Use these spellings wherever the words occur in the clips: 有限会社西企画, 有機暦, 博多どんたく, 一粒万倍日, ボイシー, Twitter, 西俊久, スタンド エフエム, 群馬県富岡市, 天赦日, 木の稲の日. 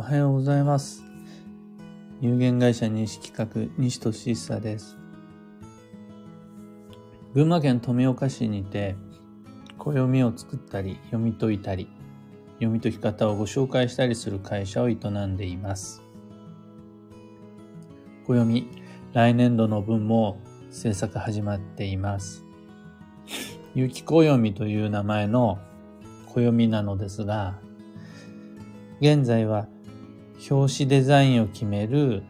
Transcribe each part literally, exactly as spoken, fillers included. おはようございます。有限会社西企画西俊久です。群馬県富岡市にて暦を作ったり読み解いたり読み解き方をご紹介したりする会社を営んでいます。暦、来年度の分も制作始まっています。有機暦という名前の暦なのですが、現在は表紙デザインを決める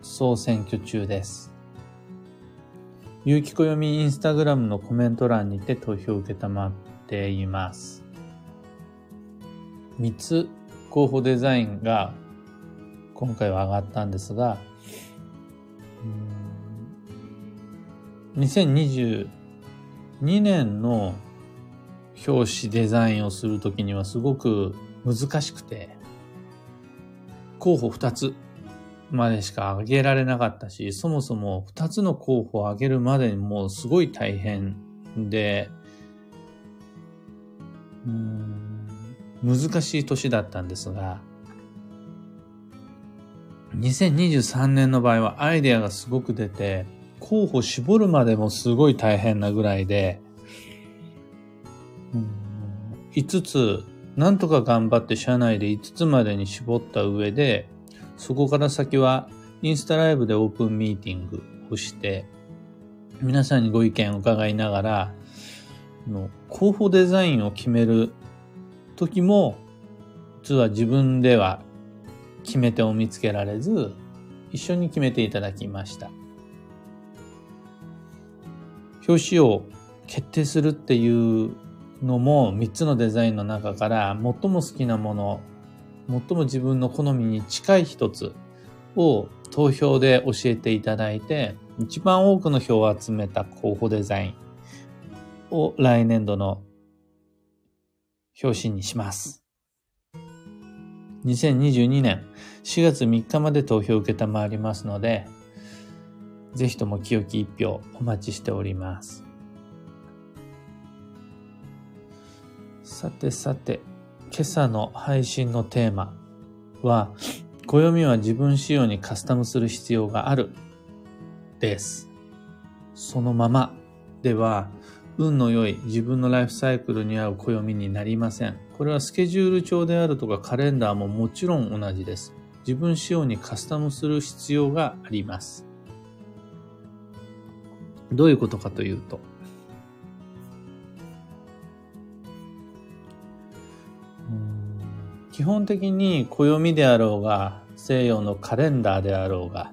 総選挙中です。有機暦インスタグラムのコメント欄にて投票を受けたまっています。みっつ候補デザインが今回は上がったんですが、にせんにじゅうにねんの表紙デザインをするときにはすごく難しくて、候補ふたつまでしか挙げられなかったし、そもそもふたつの候補を挙げるまでにもうすごい大変で、うーん難しい年だったんですが、にせんにじゅうさんねんの場合はアイデアがすごく出て、候補絞るまでもすごい大変なぐらいで、うーんいつつなんとか頑張って社内でいつつまでに絞った上で、そこから先はインスタライブでオープンミーティングをして、皆さんにご意見を伺いながら、候補デザインを決める時も、実は自分では決め手を見つけられず、一緒に決めていただきました。表紙を決定するっていうのもみっつのデザインの中から最も好きなもの、最も自分の好みに近いひとつを投票で教えていただいて、一番多くの票を集めた候補デザインを来年度の表紙にします。にせんにじゅうにねんしがつみっかまで投票を受けたまわりますので、ぜひとも清き一票お待ちしております。さてさて、今朝の配信のテーマは、暦は自分仕様にカスタムする必要があるです。そのままでは、運の良い自分のライフサイクルに合う暦になりません。これはスケジュール帳であるとかカレンダーももちろん同じです。自分仕様にカスタムする必要があります。どういうことかというと、基本的に暦であろうが、西洋のカレンダーであろうが、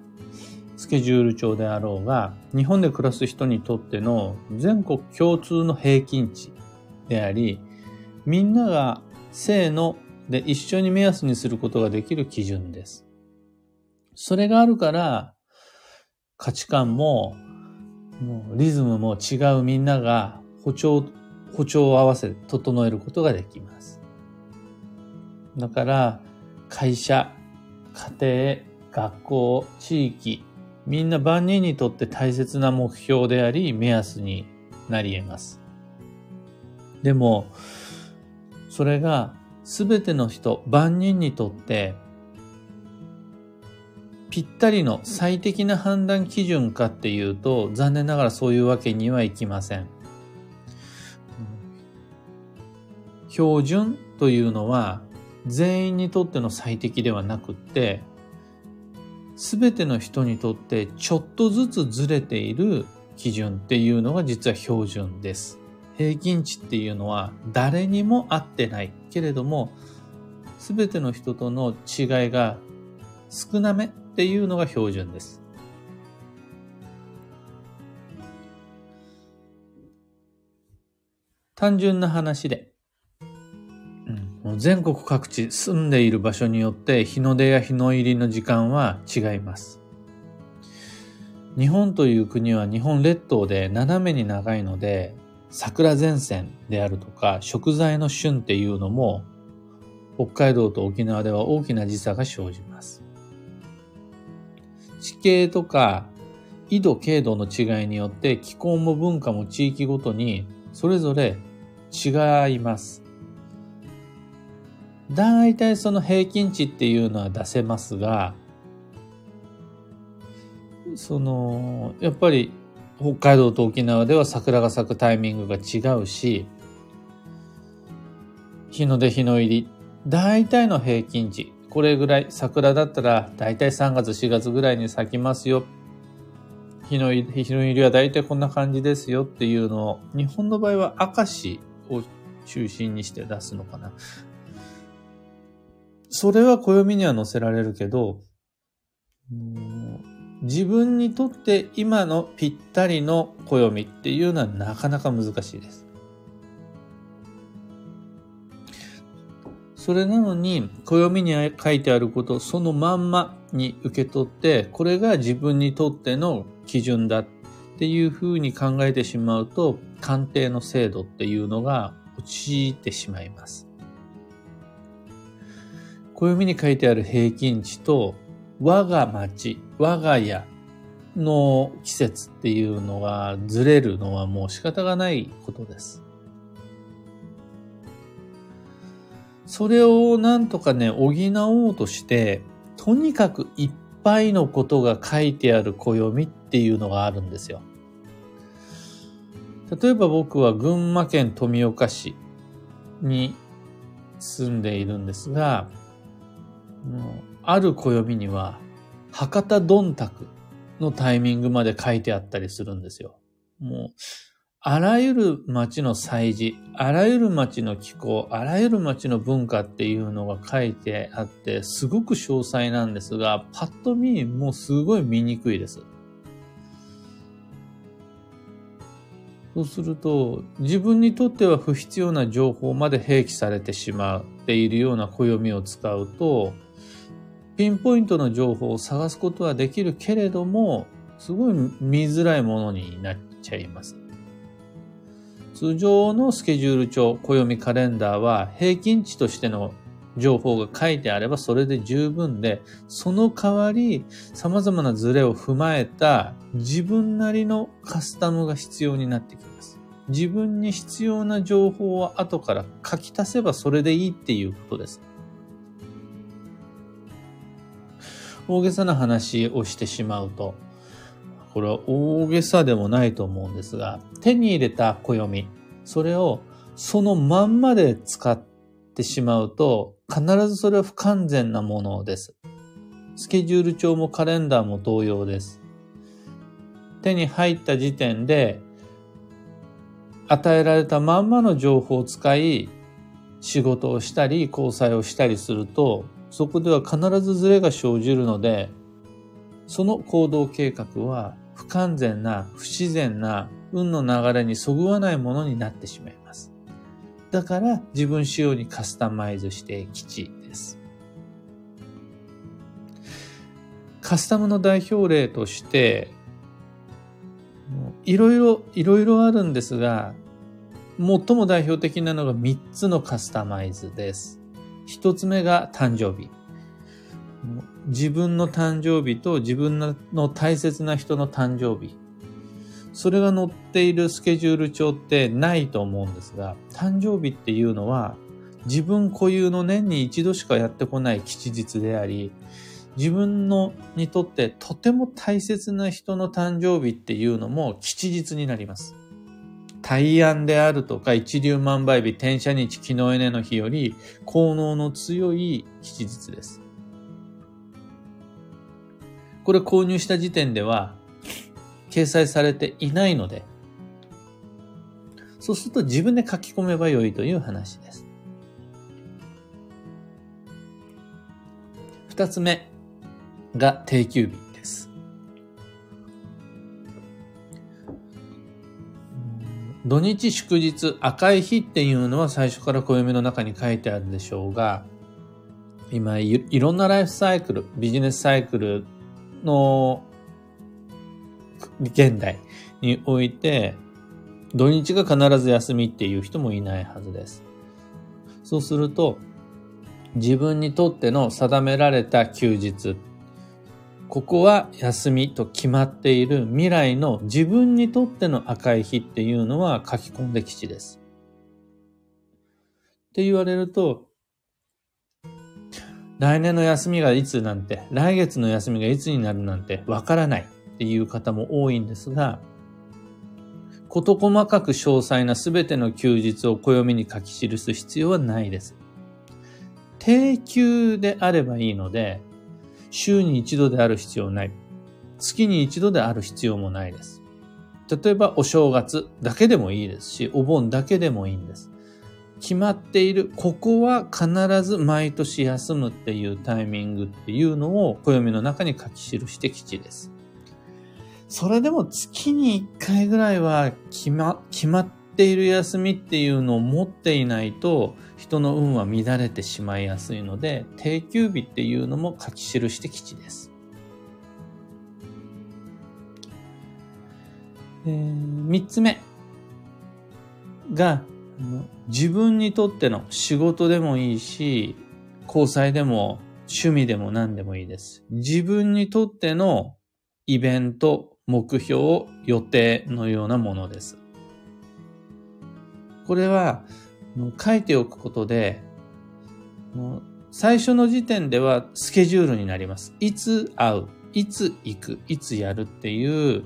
スケジュール帳であろうが、日本で暮らす人にとっての全国共通の平均値であり、みんながせーので一緒に目安にすることができる基準です。それがあるから、価値観も、もうリズムも違うみんなが歩調、歩調を合わせて整えることができます。だから会社、家庭、学校、地域、みんな万人にとって大切な目標であり目安になり得ます。でもそれが全ての人、万人にとってぴったりの最適な判断基準かっていうと、残念ながらそういうわけにはいきません。標準というのは全員にとっての最適ではなくって、すべての人にとってちょっとずつずれている基準っていうのが実は標準です。平均値っていうのは誰にも合ってないけれども、すべての人との違いが少なめっていうのが標準です。単純な話で、全国各地住んでいる場所によって日の出や日の入りの時間は違います。日本という国は日本列島で斜めに長いので、桜前線であるとか食材の旬っていうのも北海道と沖縄では大きな時差が生じます。地形とか緯度経度の違いによって気候も文化も地域ごとにそれぞれ違います。大体その平均値っていうのは出せますが、そのやっぱり北海道と沖縄では桜が咲くタイミングが違うし、日の出日の入り、大体の平均値、これぐらい、桜だったら大体さんがつしがつぐらいに咲きますよ、日の入り、日の入りは大体こんな感じですよっていうのを、日本の場合は明石を中心にして出すのかな。それは暦には載せられるけど、自分にとって今のぴったりの暦っていうのはなかなか難しいです。それなのに暦に書いてあることそのまんまに受け取って、これが自分にとっての基準だっていうふうに考えてしまうと、鑑定の精度っていうのが陥ってしまいます。暦に書いてある平均値と我が町、我が家の季節っていうのがずれるのはもう仕方がないことです。それをなんとかね、補おうとして、とにかくいっぱいのことが書いてある暦っていうのがあるんですよ。例えば僕は群馬県富岡市に住んでいるんですが、ある暦には博多どんたくのタイミングまで書いてあったりするんですよ。もうあらゆる町の祭事、あらゆる町の気候、あらゆる町の文化っていうのが書いてあって、すごく詳細なんですが、パッと見もうすごい見にくいです。そうすると自分にとっては不必要な情報まで併記されてしまっているような暦を使うと、ピンポイントの情報を探すことはできるけれども、すごい見づらいものになっちゃいます。通常のスケジュール帳、暦カレンダーは平均値としての情報が書いてあればそれで十分で、その代わり様々なズレを踏まえた自分なりのカスタムが必要になってきます。自分に必要な情報は後から書き足せばそれでいいっていうことです。大げさな話をしてしまうと、これは大げさでもないと思うんですが、手に入れた暦、それをそのまんまで使ってしまうと、必ずそれは不完全なものです。スケジュール帳もカレンダーも同様です。手に入った時点で、与えられたまんまの情報を使い、仕事をしたり、交際をしたりすると、そこでは必ずズレが生じるので、その行動計画は不完全な、不自然な、運の流れにそぐわないものになってしまいます。だから自分仕様にカスタマイズしてきちです。カスタムの代表例として、いろいろ、いろいろあるんですが、最も代表的なのがみっつのカスタマイズです。一つ目が誕生日。自分の誕生日と自分の大切な人の誕生日。それが載っているスケジュール帳ってないと思うんですが、誕生日っていうのは自分固有の年に一度しかやってこない吉日であり、自分のにとってとても大切な人の誕生日っていうのも吉日になります。大安であるとか一粒万倍日、天赦日、木の稲の日より効能の強い吉日です。これ購入した時点では掲載されていないので、そうすると自分で書き込めばよいという話です。二つ目が定休日です。土日祝日、赤い日っていうのは最初から暦の中に書いてあるでしょうが、今いろんなライフサイクル、ビジネスサイクルの現代において、土日が必ず休みっていう人もいないはずです。そうすると自分にとっての定められた休日、ここは休みと決まっている未来の自分にとっての赤い日っていうのは書き込んで吉です。って言われると、来年の休みがいつなんて、来月の休みがいつになるなんてわからないっていう方も多いんですが、事細かく詳細なすべての休日を暦に書き記す必要はないです。定休であればいいので、週に一度である必要ない、月に一度である必要もないです。例えばお正月だけでもいいですし、お盆だけでもいいんです。決まっている、ここは必ず毎年休むっていうタイミングっていうのを暦の中に書き記して吉です。それでも月にいっかいぐらいは決ま、決まっている休みっていうのを持っていないと人の運は乱れてしまいやすいので、定休日っていうのも書き記して吉です。えー、三つ目が、自分にとっての仕事でもいいし、交際でも趣味でも何でもいいです。自分にとってのイベント、目標、予定のようなものです。これは書いておくことで、最初の時点ではスケジュールになります。いつ会う、いつ行く、いつやるっていう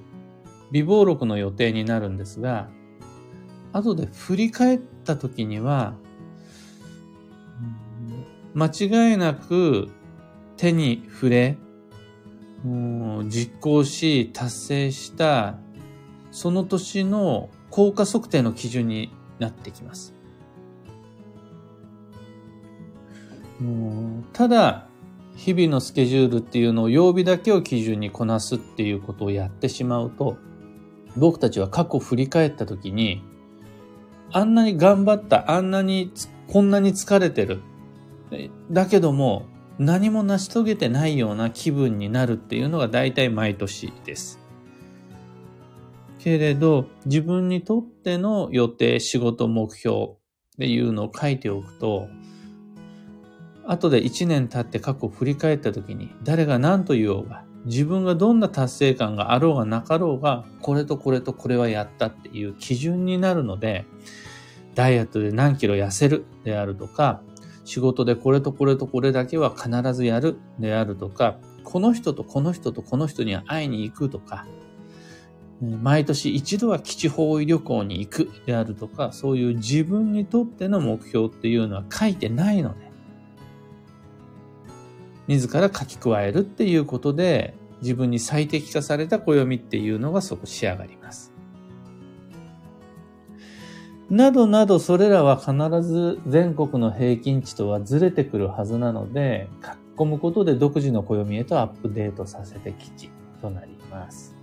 備忘録の予定になるんですが、後で振り返った時には、間違いなく手に触れ、実行し達成したその年の効果測定の基準になってきます。ただ日々のスケジュールっていうのを曜日だけを基準にこなすっていうことをやってしまうと、僕たちは過去を振り返った時に、あんなに頑張った、あんなにこんなに疲れてる、だけども何も成し遂げてないような気分になるっていうのが大体毎年です。けれど、自分にとっての予定、仕事、目標っていうのを書いておくと、後でいちねん経って過去を振り返った時に、誰が何と言おうが、自分がどんな達成感があろうがなかろうが、これとこれとこれはやったっていう基準になるので、ダイエットで何キロ痩せるであるとか、仕事でこれとこれとこれだけは必ずやるであるとか、この人とこの人とこの人には会いに行くとか、毎年一度は基地方位旅行に行くであるとか、そういう自分にとっての目標っていうのは書いてないので、自ら書き加えるっていうことで、自分に最適化された暦っていうのがそこ仕上がります。などなど、それらは必ず全国の平均値とはずれてくるはずなので、書き込むことで独自の暦へとアップデートさせて吉となります。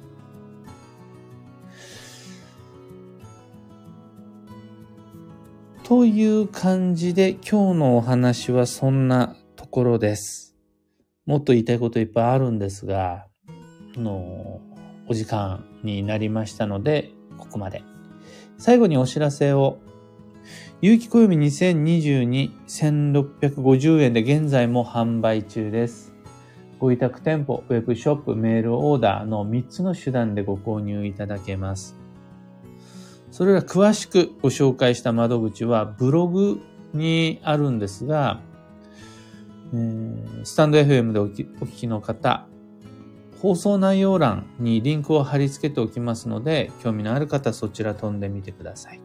という感じで、今日のお話はそんなところです。もっと言いたいこといっぱいあるんですが、のお時間になりましたので、ここまで。最後にお知らせを。有機暦にせんにじゅうに、せんろっぴゃくごじゅうえんで現在も販売中です。ご委託店舗、ウェブショップ、メールオーダーのみっつの手段でご購入いただけます。それら詳しくご紹介した窓口はブログにあるんですが、えー、スタンド エフエム でお聞きの方、放送内容欄にリンクを貼り付けておきますので、興味のある方はそちら飛んでみてください。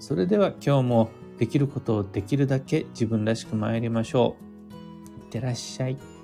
それでは今日もできることをできるだけ自分らしく参りましょう。いってらっしゃい。